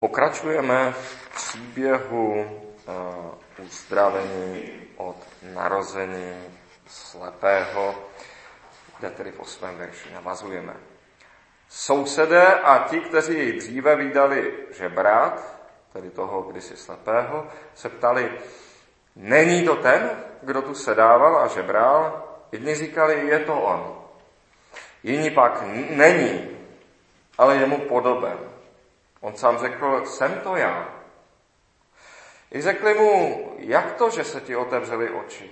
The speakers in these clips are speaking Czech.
Pokračujeme v příběhu uzdravení od narození slepého, kde tedy v 8. verši navazujeme. Sousedé a ti, kteří jej dříve viděli žebrát, tedy toho kdysi slepého, se ptali, není to ten, kdo tu sedával a žebral? Jedni říkali, je to on. Jiní pak, není, ale je mu podoben. On sám řekl, jsem to já. I řekli mu, jak to, že se ti otevřeli oči?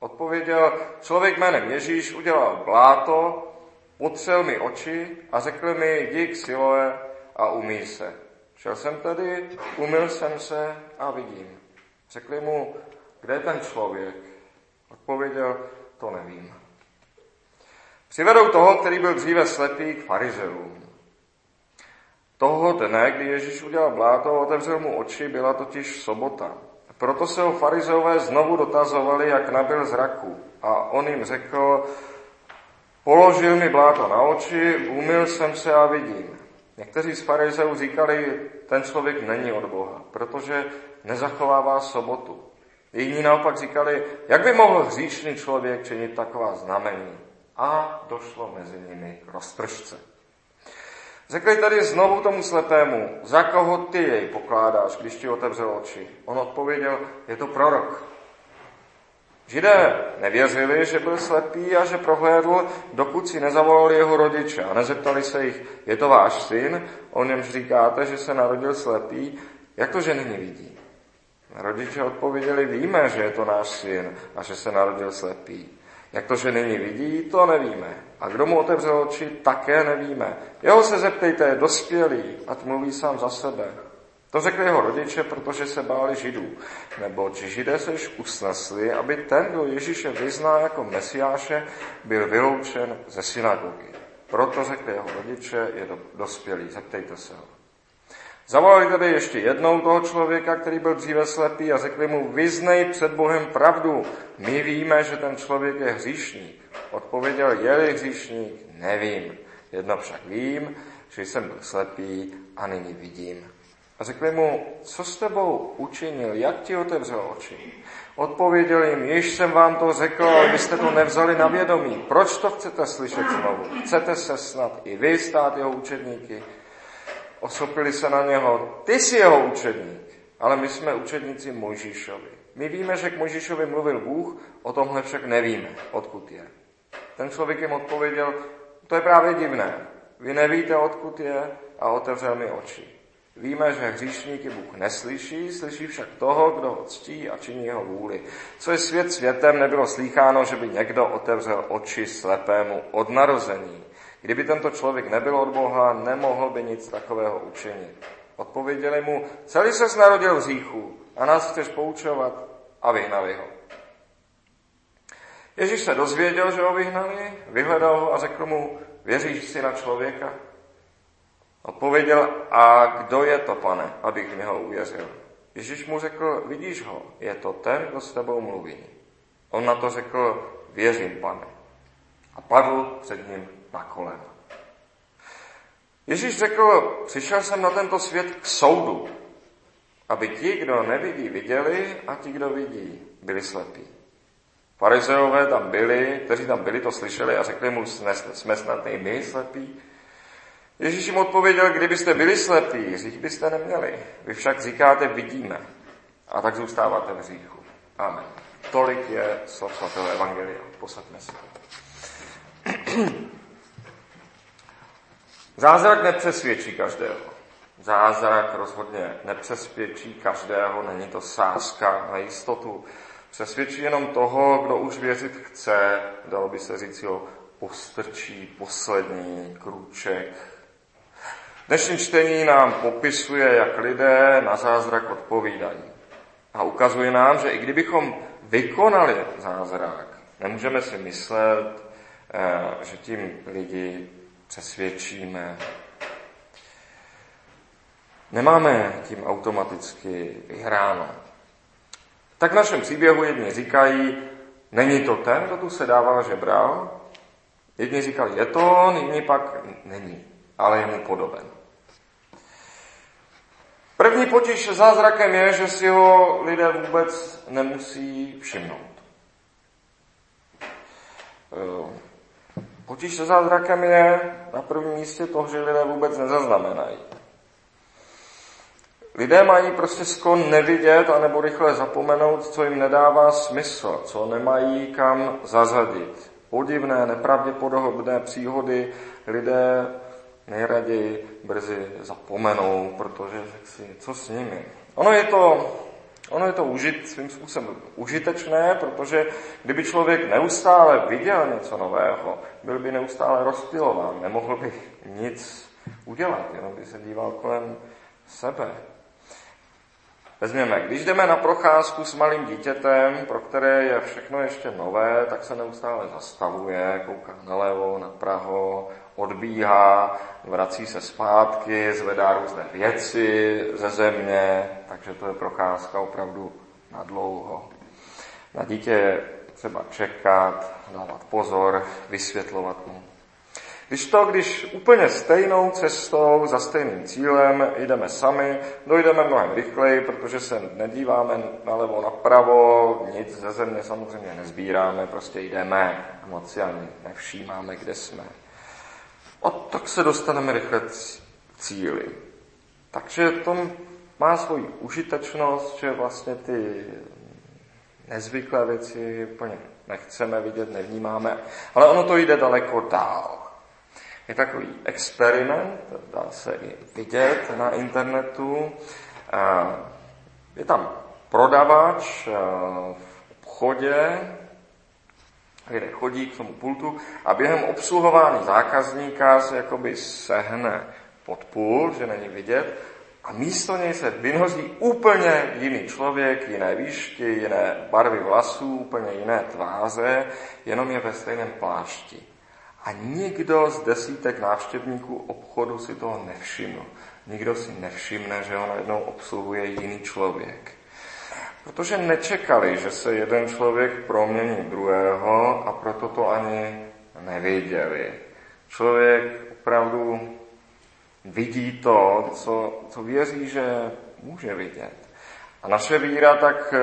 Odpověděl, člověk jménem Ježíš udělal bláto, potřel mi oči a řekl mi, jdi k Siloé a umyj se. Šel jsem tedy, umyl jsem se a vidím. Řekli mu, kde je ten člověk? Odpověděl, to nevím. Přivedou toho, který byl dříve slepý, k farizeům. Toho dne, kdy Ježíš udělal bláto, otevřel mu oči, byla totiž sobota. Proto se ho farizeové znovu dotazovali, jak nabyl zraku. A on jim řekl, položil mi bláto na oči, umyl jsem se a vidím. Někteří z farizeů říkali, ten člověk není od Boha, protože nezachovává sobotu. Jiní naopak říkali, jak by mohl hříšný člověk činit taková znamení. A došlo mezi nimi k roztržce. Řekli tady znovu tomu slepému, za koho ty jej pokládáš, když ti otevřel oči? On odpověděl, je to prorok. Židé nevěřili, že byl slepý a že prohlédl, dokud si nezavolali jeho rodiče a nezeptali se jich, je to váš syn? O němž říkáte, že se narodil slepý, jak to, že nyní vidí? Rodiče odpověděli, víme, že je to náš syn a že se narodil slepý. Jak to, že nyní vidí, to nevíme. A kdo mu otevřel oči, také nevíme. Jeho se zeptejte, je dospělý, ať mluví sám za sebe. To řekli jeho rodiče, protože se báli Židů. Neboť Židé se již usnesli, aby ten, kdo Ježíše vyzná jako Mesiáše, byl vyloučen ze synagogy. Proto řekli jeho rodiče, je dospělý, zeptejte se ho. Zavolali tedy ještě jednou toho člověka, který byl dříve slepý a řekli mu, vyznej před Bohem pravdu, my víme, že ten člověk je hříšník. Odpověděl, je-li hříšník, nevím. Jedno však vím, že jsem byl slepý a nyní vidím. A řekli mu, co s tebou učinil, jak ti otevřel oči? Odpověděl jim, již jsem vám to řekl, ale vy jste to nevzali na vědomí. Proč to chcete slyšet znovu? Chcete se snad i vy stát jeho učedníky? Osopili se na něho, ty jsi jeho učedník, ale my jsme učedníci Mojžíšovi. My víme, že k Mojžíšovi mluvil Bůh, o tomhle však nevíme, odkud je. Ten člověk jim odpověděl, to je právě divné, vy nevíte, odkud je a otevřel mi oči. Víme, že hříšníky Bůh neslyší, slyší však toho, kdo ho ctí a činí jeho vůli. Co je svět světem, nebylo slýcháno, že by někdo otevřel oči slepému od narození. Kdyby tento člověk nebyl od Boha, nemohl by nic takového učinit. Odpověděli mu, celý ses narodil v hříchu a nás chceš poučovat a vyhnali ho. Ježíš se dozvěděl, že ho vyhnali, vyhledal ho a řekl mu, věříš si na člověka? Odpověděl, a kdo je to, pane, abych mi ho uvěřil? Ježíš mu řekl, vidíš ho, je to ten, kdo s tebou mluví. On na to řekl, věřím, pane. A padl před ním na kolena. Ježíš řekl, přišel jsem na tento svět k soudu, aby ti, kdo nevidí, viděli a ti, kdo vidí, byli slepí. Farizeové tam byli, kteří tam byli, to slyšeli a řekli mu, jsme snad i my slepí. Ježíš jim odpověděl, kdybyste byli slepí, hřích byste neměli. Vy však říkáte, vidíme. A tak zůstáváte v hříchu. Amen. Tolik je slov svatého evangelia. Posaďme se. Zázrak nepřesvědčí každého. Zázrak rozhodně nepřesvědčí každého, není to sázka na jistotu. Přesvědčí jenom toho, kdo už věřit chce, dalo by se říct, jo, postrčí poslední krůček. Dnešní čtení nám popisuje, jak lidé na zázrak odpovídají. A ukazuje nám, že i kdybychom vykonali zázrak, nemůžeme si myslet, že tím lidi přesvědčíme. Nemáme tím automaticky vyhráno. Tak v našem příběhu jedni říkají, není to ten, kdo tu sedával a žebral. Jedni říkali, je to on, jiní pak není, ale je mu podoben. První potíž zázrakem je, že si ho lidé vůbec nemusí všimnout. Potíž se zázrakem je na prvním místě to, že lidé vůbec nezaznamenají. Lidé mají prostě skon nevidět anebo rychle zapomenout, co jim nedává smysl, co nemají kam zařadit. Podivné, nepravděpodobné příhody lidé nejraději brzy zapomenou, protože co s nimi. Ono je to svým způsobem užitečné, protože kdyby člověk neustále viděl něco nového, byl by neustále rozptylován, nemohl by nic udělat, jenom by se díval kolem sebe. Vezměme, když jdeme na procházku s malým dítětem, pro které je všechno ještě nové, tak se neustále zastavuje, kouká nalevo, napravo, odbíhá, vrací se zpátky, zvedá různé věci ze země, takže to je procházka opravdu na dlouho. Na dítě je třeba čekat, dávat pozor, vysvětlovat mu. Když úplně stejnou cestou, za stejným cílem jdeme sami, dojdeme mnohem rychleji, protože se nedíváme nalevo, napravo, nic ze země samozřejmě nezbíráme, prostě jdeme, moc si ani nevšímáme, kde jsme. A tak se dostaneme rychle k cíli. Takže to má svoji užitečnost, že vlastně ty nezvyklé věci úplně nechceme vidět, nevnímáme, ale ono to jde daleko dál. Je takový experiment, dá se i vidět na internetu. Je tam prodavač v obchodě, kde chodí k tomu pultu a během obsluhování zákazníka se jakoby sehne pod pult, že není vidět, a místo něj se vynoří úplně jiný člověk, jiné výšky, jiné barvy vlasů, úplně jiné tváře, jenom je ve stejném plášti. A nikdo z desítek návštěvníků obchodu si toho nevšiml. Nikdo si nevšimne, že ho najednou obsluhuje jiný člověk. Protože nečekali, že se jeden člověk promění druhého, a proto to ani nevěděli. Člověk opravdu vidí to, co věří, že může vidět. A naše víra tak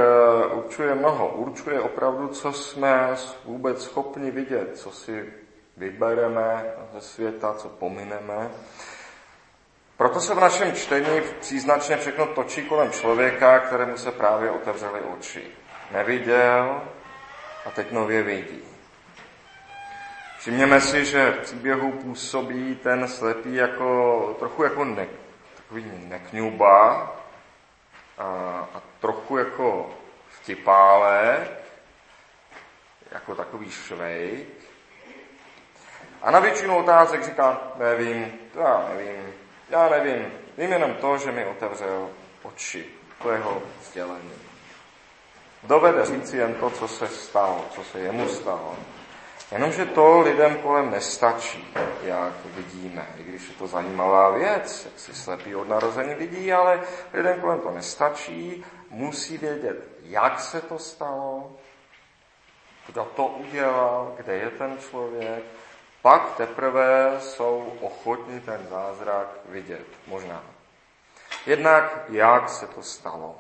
určuje mnoho. Určuje opravdu, co jsme vůbec schopni vidět, co si vybereme ze světa, co pomineme. Proto se v našem čtení příznačně všechno točí kolem člověka, kterému se právě otevřely oči. Neviděl a teď nově vidí. Všimněme si, že v příběhu působí ten slepý takový nekňuba a trochu jako vtipálek, jako takový švejk. A na většinu otázek říká, nevím, vím jenom to, že mi otevřel oči, to jeho sdělení. Dovede říci jen to, co se stalo, co se jemu stalo. Jenomže to lidem kolem nestačí, jak vidíme, i když je to zajímavá věc, jak si slepí od narození vidí, ale lidem kolem to nestačí, musí vědět, jak se to stalo, kdo to udělal, kde je ten člověk, pak teprve jsou ochotní ten zázrak vidět. Možná. Jednak, jak se to stalo.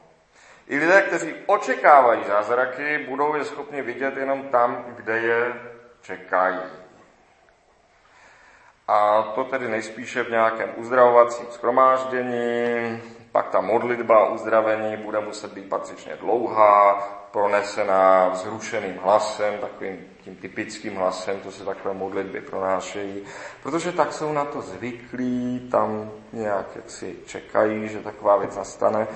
I lidé, kteří očekávají zázraky, budou je schopni vidět jenom tam, kde je čekají. A to tedy nejspíše v nějakém uzdravovacím shromáždění, pak ta modlitba uzdravení bude muset být patřičně dlouhá, pronesená vzrušeným hlasem, takovým tím typickým hlasem, to se takové modlitby pronášejí, protože tak jsou na to zvyklí, tam nějak jaksi čekají, že taková věc nastane.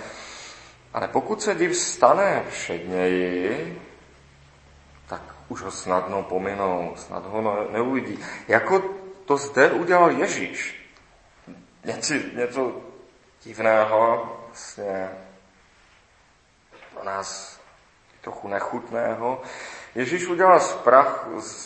Ale pokud se div stane všedněji, tak už ho snadno pominou, snad ho neuvidí. Jako to zde udělal Ježíš. Něco divného, vlastně pro nás trochu nechutného. Ježíš udělal z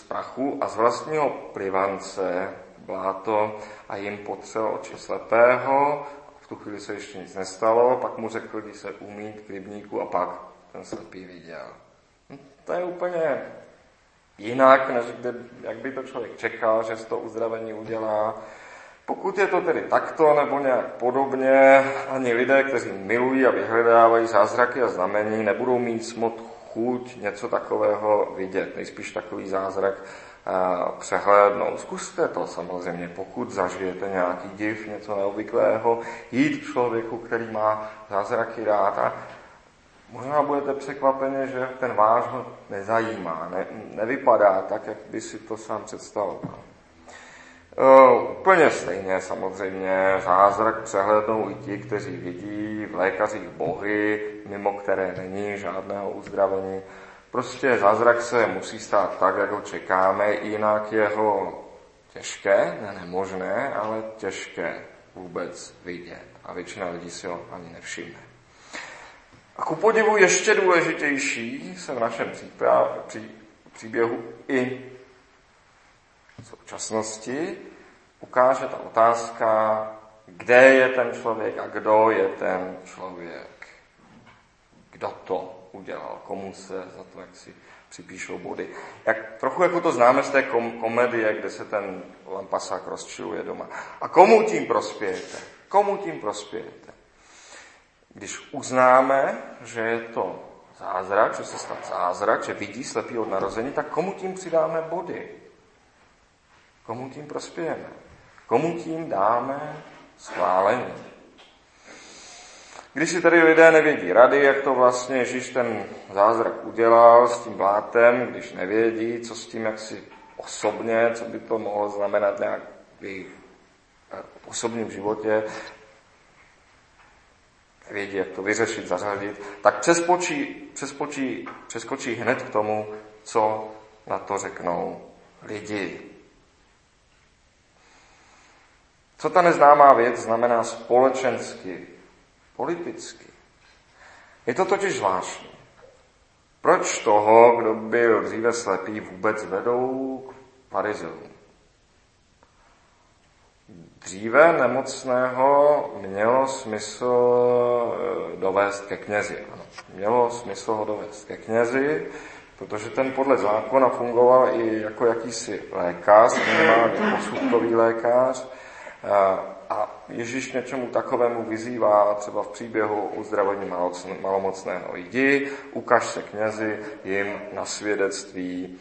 prachu a z vlastního plivance bláto a jim potřel oči slepého. V tu chvíli se ještě nic nestalo, pak mu řekl, když se umýt k rybníku a pak ten slepý viděl. To je úplně jinak, než jak by to člověk čekal, že z toho uzdravení udělá. Pokud je to tedy takto nebo nějak podobně, ani lidé, kteří milují a vyhledávají zázraky a znamení, nebudou mít smotku chuť něco takového vidět, nejspíš takový zázrak přehlédnout. Zkuste to samozřejmě, pokud zažijete nějaký div, něco neobvyklého, jít k člověku, který má zázraky rád a možná budete překvapeni, že ten váš ho nezajímá, nevypadá tak, jak by si to sám představoval. Úplně stejně samozřejmě zázrak přehlédnou i ti, kteří vidí v lékařích bohy, mimo které není žádného uzdravení. Prostě zázrak se musí stát tak, jak ho čekáme, jinak je ho těžké, ne nemožné, ale těžké vůbec vidět. A většina lidí si ho ani nevšimne. A ku podivu ještě důležitější se v našem příběhu i v současnosti ukáže ta otázka, kde je ten člověk a kdo je ten člověk. Kdo to udělal, komu se za to, jak si připíšou body. Jak, trochu jako to známe z té komedie, kde se ten lampasák rozčiluje doma. A komu tím prospějete? Komu tím prospějete? Když uznáme, že je to zázrak, že se stal zázrak, že vidí slepý od narození, tak komu tím přidáme body? Komu tím prospějeme? Komu tím dáme schválení? Když si tedy lidé nevědí rady, jak to vlastně Ježíš ten zázrak udělal s tím blátem, když nevědí, co s tím, jak si osobně, co by to mohlo znamenat nějak v jejich osobním životě, nevědí, jak to vyřešit, zařadit, tak přeskočí hned k tomu, co na to řeknou lidi. Co ta neznámá věc znamená společensky, politicky? Je to totiž zvláštní. Proč toho, kdo byl dříve slepý, vůbec vedou k Farizeům? Dříve nemocného mělo smysl dovést ke knězi. Ano, mělo smysl ho dovést ke knězi, protože ten podle zákona fungoval i jako jakýsi lékař, minimálně posudkový lékař. A Ježíš něčemu takovému vyzývá třeba v příběhu o uzdravení malomocného. Jdi, ukaž se knězi, jim na svědectví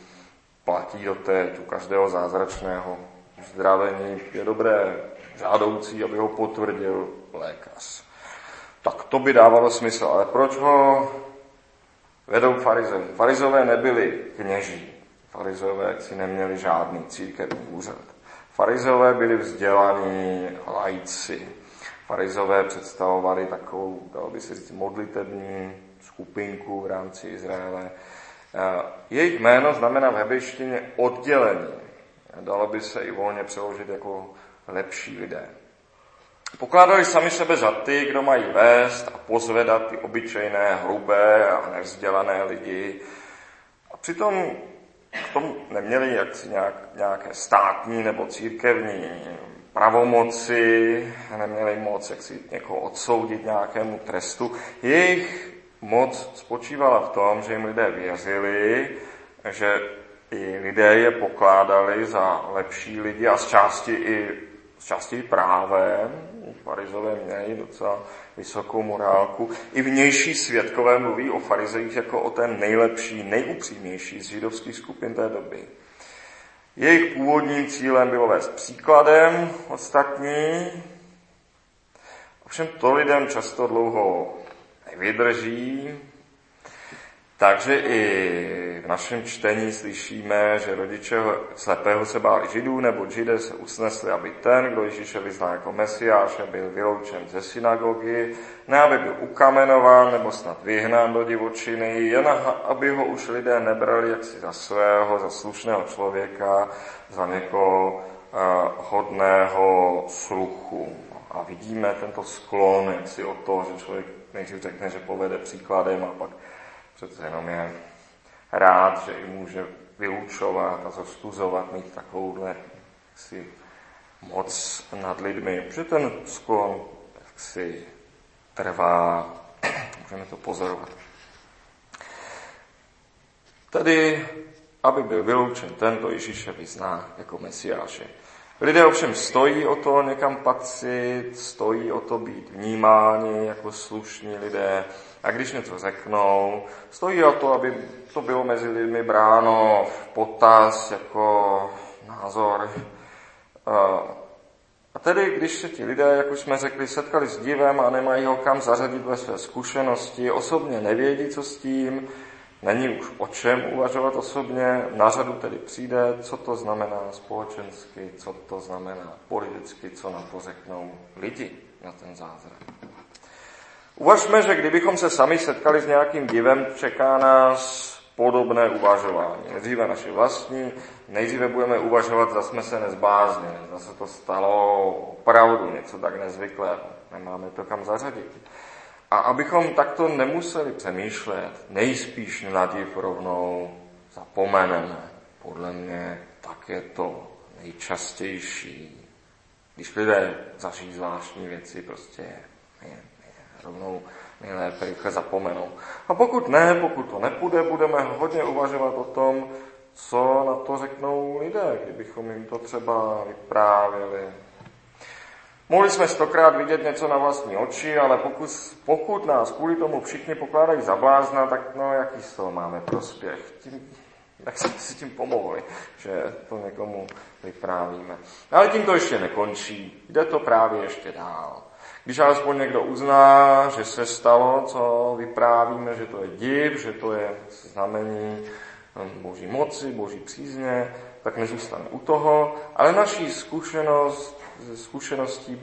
platí doteď u každého zázračného uzdravení. Je dobré, žádoucí, aby ho potvrdil lékař. Tak to by dávalo smysl, ale proč ho vedou farizeům? Farizové nebyli kněží. Farizové si neměli žádný církevní úřad. Farizové byli vzdělaní laici. Farizové představovali takovou, dalo by se říct, modlitební skupinku v rámci Izraele. Jejich jméno znamená v hebrejštině oddělení. Dalo by se i volně přeložit jako lepší lidé. Pokládali sami sebe za ty, kdo mají vést a pozvedat ty obyčejné, hrubé a nevzdělané lidi. A přitom k tomu neměli nějaké státní nebo církevní pravomoci, neměli moc jak si někoho odsoudit nějakému trestu. Jejich moc spočívala v tom, že jim lidé věřili, že i lidé je pokládali za lepší lidi a z části i právem. Farizové měli docela vysokou morálku. I vnější svědkové mluví o farizejích jako o ten nejlepší, nejupřímnější z židovských skupin té doby. Jejich původním cílem bylo vést příkladem ostatní. Ovšem to lidem často dlouho nevydrží. Takže i v našem čtení slyšíme, že rodiče slepého se báli židů, nebo židé se usnesli, aby ten, kdo Ježíše vyznal jako mesiáše, byl vyloučen ze synagogy, ne aby byl ukamenován nebo snad vyhnán do divočiny, jen aby ho už lidé nebrali jaksi za svého, za slušného člověka, za někoho hodného sluchu. A vidíme tento sklon jaksi od toho, že člověk nejdřív řekne, že povede příkladem a pak přece jenom je rád, že i může vylučovat a zostuzovat, mít takovouhle jaksi moc nad lidmi. Protože ten sklon jaksi trvá, můžeme to pozorovat. Tedy, aby byl vyloučen ten, kdo Ježíše vyzná jako mesiáše. Lidé ovšem stojí o to někam patřit, stojí o to být vnímáni jako slušní lidé. A když něco řeknou, stojí o to, aby to bylo mezi lidmi bráno v potaz jako názor. A tedy, když se ti lidé, jak už jsme řekli, setkali s divem a nemají ho kam zařadit ve své zkušenosti, osobně nevědí, co s tím, není už o čem uvažovat osobně, na řadu tedy přijde, co to znamená společensky, co to znamená politicky, co nám to řeknou lidi na ten zázrak. Uvažme, že kdybychom se sami setkali s nějakým divem, čeká nás podobné uvažování. Nejdříve naše vlastní, nejdříve budeme uvažovat, zda jsme se nezbláznili, zda se to stalo opravdu něco tak nezvyklého, nemáme to kam zařadit. A abychom takto nemuseli přemýšlet, nejspíš na div rovnou zapomeneme. Podle mě tak je to nejčastější. Když lidé zažijí zvláštní věci, prostě rovnou nejlépe rychle zapomenou. A pokud to nepůjde, budeme hodně uvažovat o tom, co na to řeknou lidé, kdybychom jim to třeba vyprávěli. Mohli jsme 100krát vidět něco na vlastní oči, ale pokud nás kvůli tomu všichni pokládají za blázna, tak jaký z toho máme prospěch? Tak jsme si tím pomohli, že to někomu vyprávíme. Ale tím to ještě nekončí, jde to právě ještě dál. Když alespoň někdo uzná, že se stalo, co vyprávíme, že to je div, že to je znamení boží moci, boží přízně, tak nezůstane u toho, ale naší zkušeností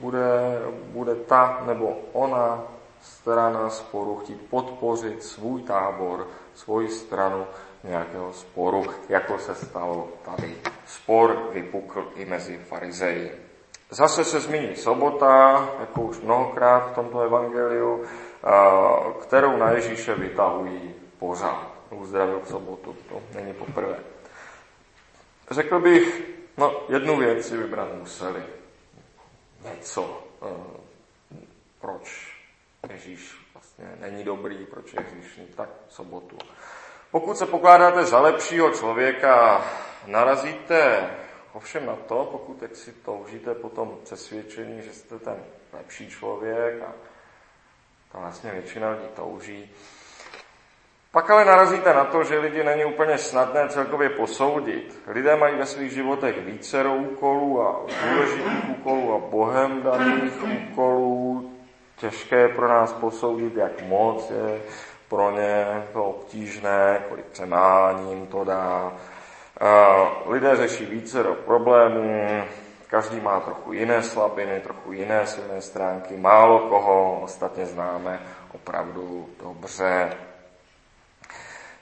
bude ta nebo ona strana sporu chtít podpořit svůj tábor, svoji stranu nějakého sporu, jako se stalo tady. Spor vypukl i mezi farizeji. Zase se zmíní sobota, jako už mnohokrát v tomto evangeliu, kterou na Ježíše vytahují pořád. Uzdravil v sobotu, to není poprvé. Řekl bych, jednu věc si vybrat museli. Něco. Proč Ježíš vlastně není dobrý, proč Ježíš tak v sobotu. Pokud se pokládáte za lepšího člověka, narazíte ovšem na to, pokud si toužíte po tom přesvědčení, že jste ten lepší člověk a to vlastně většina lidí touží. Pak ale narazíte na to, že lidi není úplně snadné celkově posoudit. Lidé mají ve svých životech vícero úkolů a důležitých úkolů a Bohem daných úkolů. Těžké je pro nás posoudit, jak moc je pro ně to obtížné, kolik přemáním to dá. Lidé řeší vícero problémů, každý má trochu jiné slabiny, trochu jiné silné stránky, málo koho ostatně známe opravdu dobře.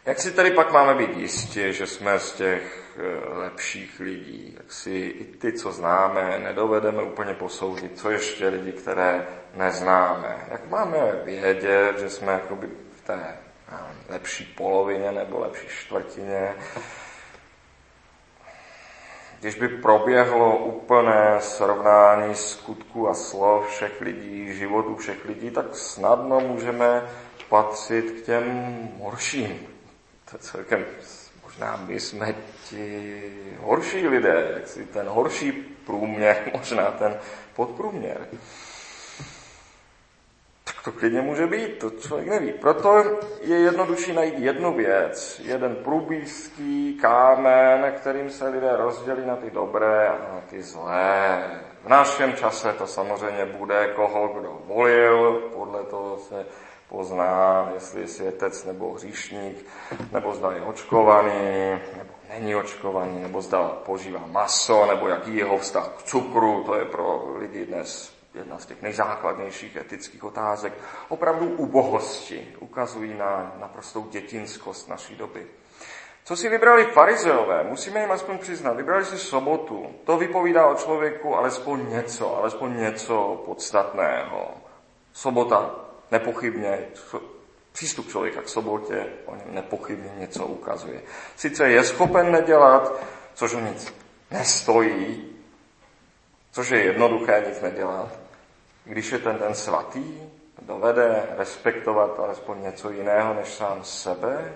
Jak si tedy pak máme být jistí, že jsme z těch lepších lidí? Jak si i ty, co známe, nedovedeme úplně posoudit, co ještě lidi, které neznáme? Jak máme vědět, že jsme jakoby v té lepší polovině nebo lepší čtvrtině? Když by proběhlo úplné srovnání skutků a slov všech lidí, životů všech lidí, tak snadno můžeme patřit k těm horším. To celkem možná my jsme ti horší lidé, jak si ten horší průměr, možná ten podprůměr. Tak to klidně může být, to člověk neví. Proto je jednodušší najít jednu věc, jeden průbířský kámen, kterým se lidé rozdělí na ty dobré a na ty zlé. V našem čase to samozřejmě bude, koho kdo volil, podle toho se pozná, jestli je světec nebo hříšník, nebo zda je očkovaný, nebo není očkovaný, nebo zda požívá maso, nebo jaký jeho vztah k cukru, to je pro lidi dnes jedna z těch nejzákladnějších etických otázek. Opravdu ubohosti ukazují na naprostou dětinskost naší doby. Co si vybrali farizeové? Musíme jim aspoň přiznat. Vybrali si sobotu. To vypovídá o člověku alespoň něco podstatného. Sobota nepochybně, přístup člověka k sobotě o něm nepochybně něco ukazuje. Sice je schopen nedělat, což o nic nestojí, což je jednoduché nic nedělat. Když je ten svatý, dovede respektovat alespoň něco jiného než sám sebe.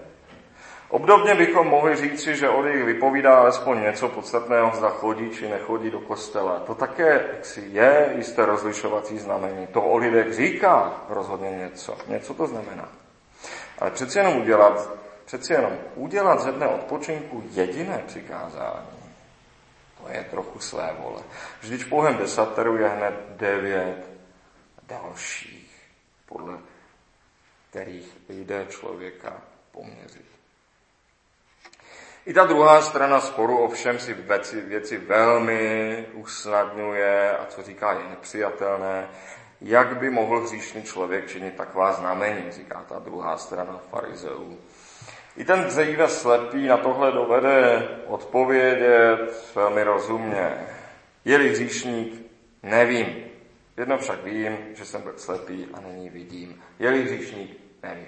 Obdobně bychom mohli říci, že o nich vypovídá alespoň něco podstatného, zda chodí či nechodí do kostela. To také je jisté rozlišovací znamení. To o lidech říká rozhodně něco. Něco to znamená. Ale přeci jenom udělat ze dne odpočinku jediné přikázání, to je trochu své vole. Vždyť v pouhém desateru je hned 9 dalších, podle kterých jde člověka poměřit. I ta druhá strana sporu ovšem si věci velmi usnadňuje a co říká je nepřijatelné. Jak by mohl hříšný člověk činit taková znamení, říká ta druhá strana farizeů. I ten dříve slepý na tohle dovede odpovědět velmi rozumně. Je-li hříšník, nevím. Jedno však vím, že jsem byl slepý a nyní vidím. Je-li hříšník, nevím.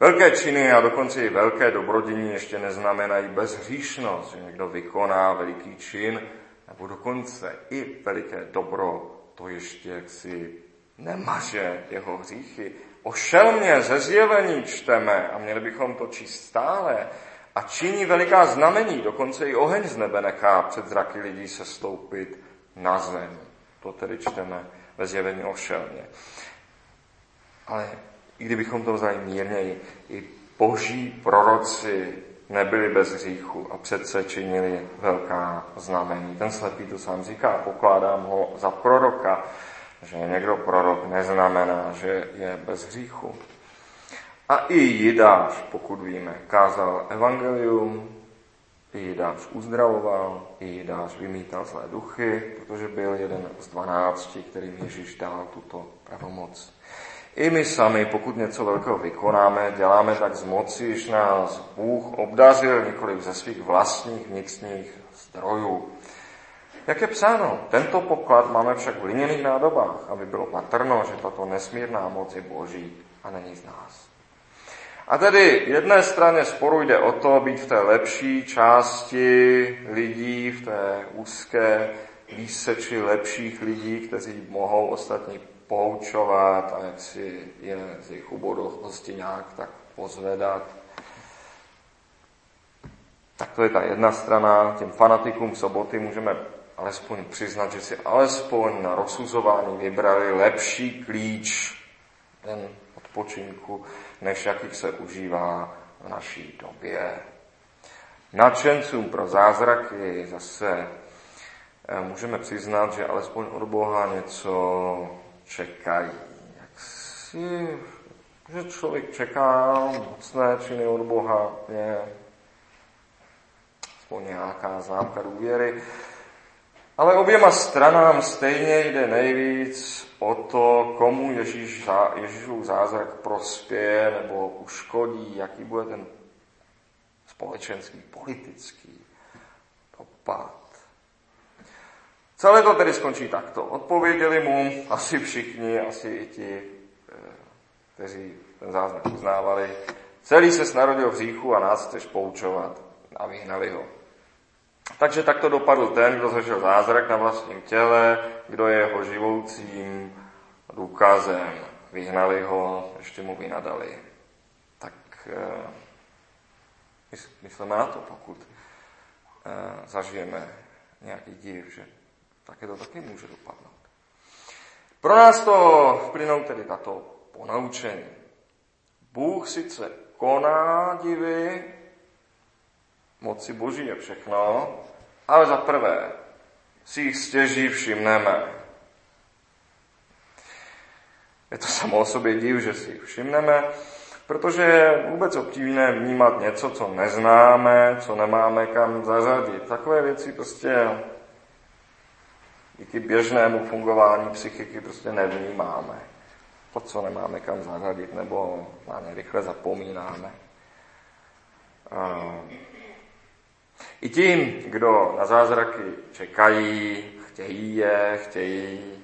Velké činy a dokonce i velké dobrodění ještě neznamenají bezhříšnost, že někdo vykoná veliký čin, nebo dokonce i veliké dobro, to ještě jaksi nemaže jeho hříchy. Ošelmě ze zjevení čteme, a měli bychom to číst stále, a činí veliká znamení, dokonce i oheň z nebe nechá před zraky lidí se stoupit na zem. To tedy čteme ve zjevení ošelmě. Ale i kdybychom to vzali mírněji, i boží proroci nebyli bez hříchu a přece činili velká znamení. Ten slepý to sám říká, pokládám ho za proroka, že někdo prorok neznamená, že je bez hříchu. A i Jidáš, pokud víme, kázal evangelium, i Jidáš uzdravoval, i Jidáš vymítal zlé duchy, protože byl jeden z 12, kterým Ježíš dal tuto pravomoc. I my sami, pokud něco velkého vykonáme, děláme tak z moci, již nás Bůh obdařil, nikoliv ze svých vlastních vnitřních zdrojů. Jak je psáno, tento poklad máme však v liněných nádobách, aby bylo patrno, že tato nesmírná moc je boží a není z nás. A tedy jedné straně sporu jde o to, být v té lepší části lidí, v té úzké výseči lepších lidí, kteří mohou ostatní poučovat a jak si je z jejich ubodosti nějak tak pozvedat. Tak to je ta jedna strana. Těm fanatikům soboty můžeme alespoň přiznat, že si alespoň na rozsuzování vybrali lepší klíč den odpočinku, než jakých se užívá v naší době. Nadšencům pro zázraky zase můžeme přiznat, že alespoň od Boha něco čekají. Že člověk čeká mocné činy od Boha, je aspoň nějaká známka důvěry. Ale oběma stranám stejně jde nejvíc o to, komu Ježíšův zázrak prospěje nebo uškodí, jaký bude ten společenský, politický dopad. Celé to tedy skončí takto. Odpověděli mu asi všichni, asi i ti, kteří ten zázrak uznávali. Celý ses narodil v hříchu a nás chceš poučovat a vyhnali ho. Takže takto dopadl ten, kdo zažil zázrak na vlastním těle, kdo je jeho živoucím důkazem. Vyhnali ho, ještě mu vynadali. Tak myslíme na to, pokud zažijeme nějaký dív, že tak je to taky může dopadnout. Pro nás to vplynou tedy tato ponaučení. Bůh sice koná divy, moci boží je všechno, ale za prvé si jich stěží všimneme. Je to samo o sobě div, že si jich všimneme, protože je vůbec obtížné vnímat něco, co neznáme, co nemáme kam zařadit. Takové věci prostě díky běžnému fungování psychiky prostě nevnímáme. To, co nemáme kam zařadit, nebo na ně rychle zapomínáme. I tím, kdo na zázraky čekají, chtějí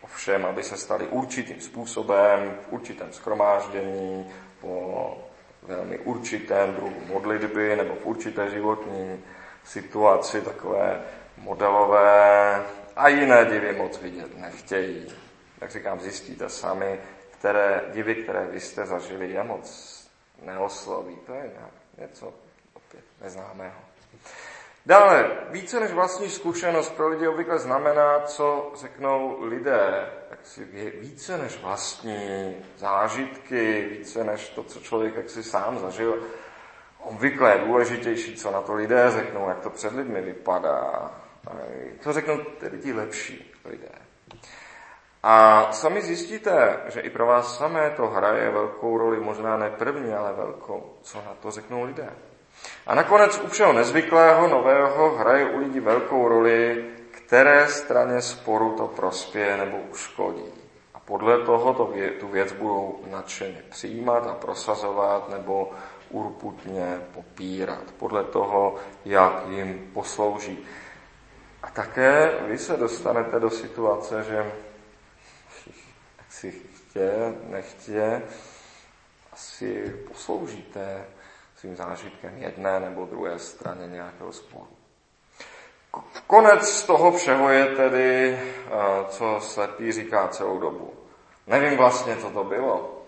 ovšem, aby se stali určitým způsobem, v určitém shromáždění, po velmi určitém druhu modlitby, nebo v určité životní situaci takové modelové a jiné divy moc vidět nechtějí. Jak říkám, zjistíte sami, které divy, které vy jste zažili, je moc neosloví. To je něco opět neznámého. Dále, více než vlastní zkušenost pro lidi obvykle znamená, co řeknou lidé. Tak si více než vlastní zážitky, více než to, co člověk jak si sám zažil. Obvykle je důležitější, co na to lidé řeknou, jak to před lidmi vypadá. Co řeknou tedy ti lepší lidé. A sami zjistíte, že i pro vás samé to hraje velkou roli, možná ne první, ale velkou, co na to řeknou lidé. A nakonec u všeho nezvyklého, nového hraje u lidí velkou roli, které straně sporu to prospěje nebo uškodí. A podle toho tu věc budou nadšeně přijímat a prosazovat nebo urputně popírat. Podle toho, jak jim poslouží. A také vy se dostanete do situace, že si chtě, nechtě, asi posloužíte svým zážitkem jedné nebo druhé straně nějakého sporu. Konec toho všeho je tedy, co slepý říká celou dobu. Nevím vlastně, co to bylo.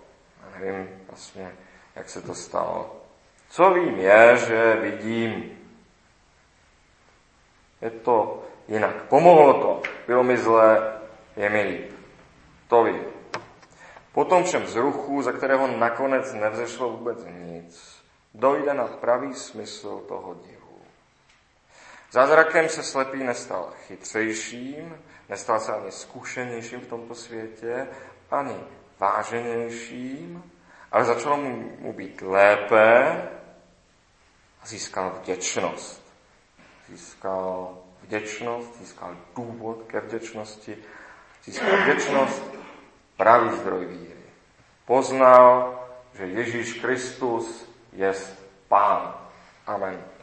Nevím vlastně, jak se to stalo. Co vím je, že vidím. Je to jinak. Pomohlo to. Bylo mi zlé, je mi líp. To vím. Po tom všem zruchu, ze kterého nakonec nevzešlo vůbec nic, dojde na pravý smysl toho divu. Zázrakem se slepý nestal chytřejším, nestal se ani zkušenějším v tomto světě, ani váženějším, ale začalo mu být lépe a získal vděčnost. Získal důvod ke vděčnosti, získal vděčnost, pravý zdroj víry. Poznal, že Ježíš Kristus jest Pán. Amen.